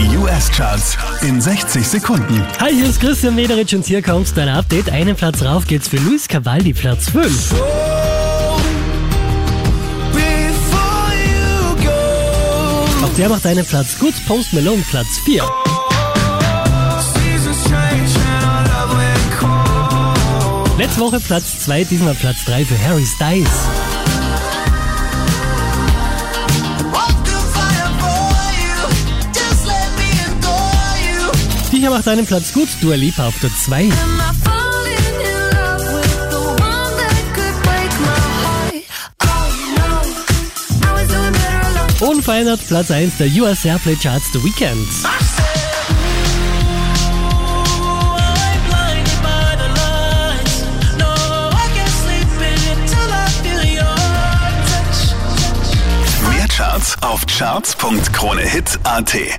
Die US-Charts in 60 Sekunden. Hi, hier ist Christian Mederitsch und hier kommt dein Update. Einen Platz rauf geht's für Lewis Capaldi, Platz 5. Auch der macht einen Platz gut. Post Malone, Platz 4. Letzte Woche Platz 2, diesmal Platz 3 für Harry Styles. Hier macht einen Platz gut, Dua Lipa auf der 2. Unverändert Platz 1 der US Airplay Charts, The Weeknd. Mehr Charts auf charts.kronehit.at.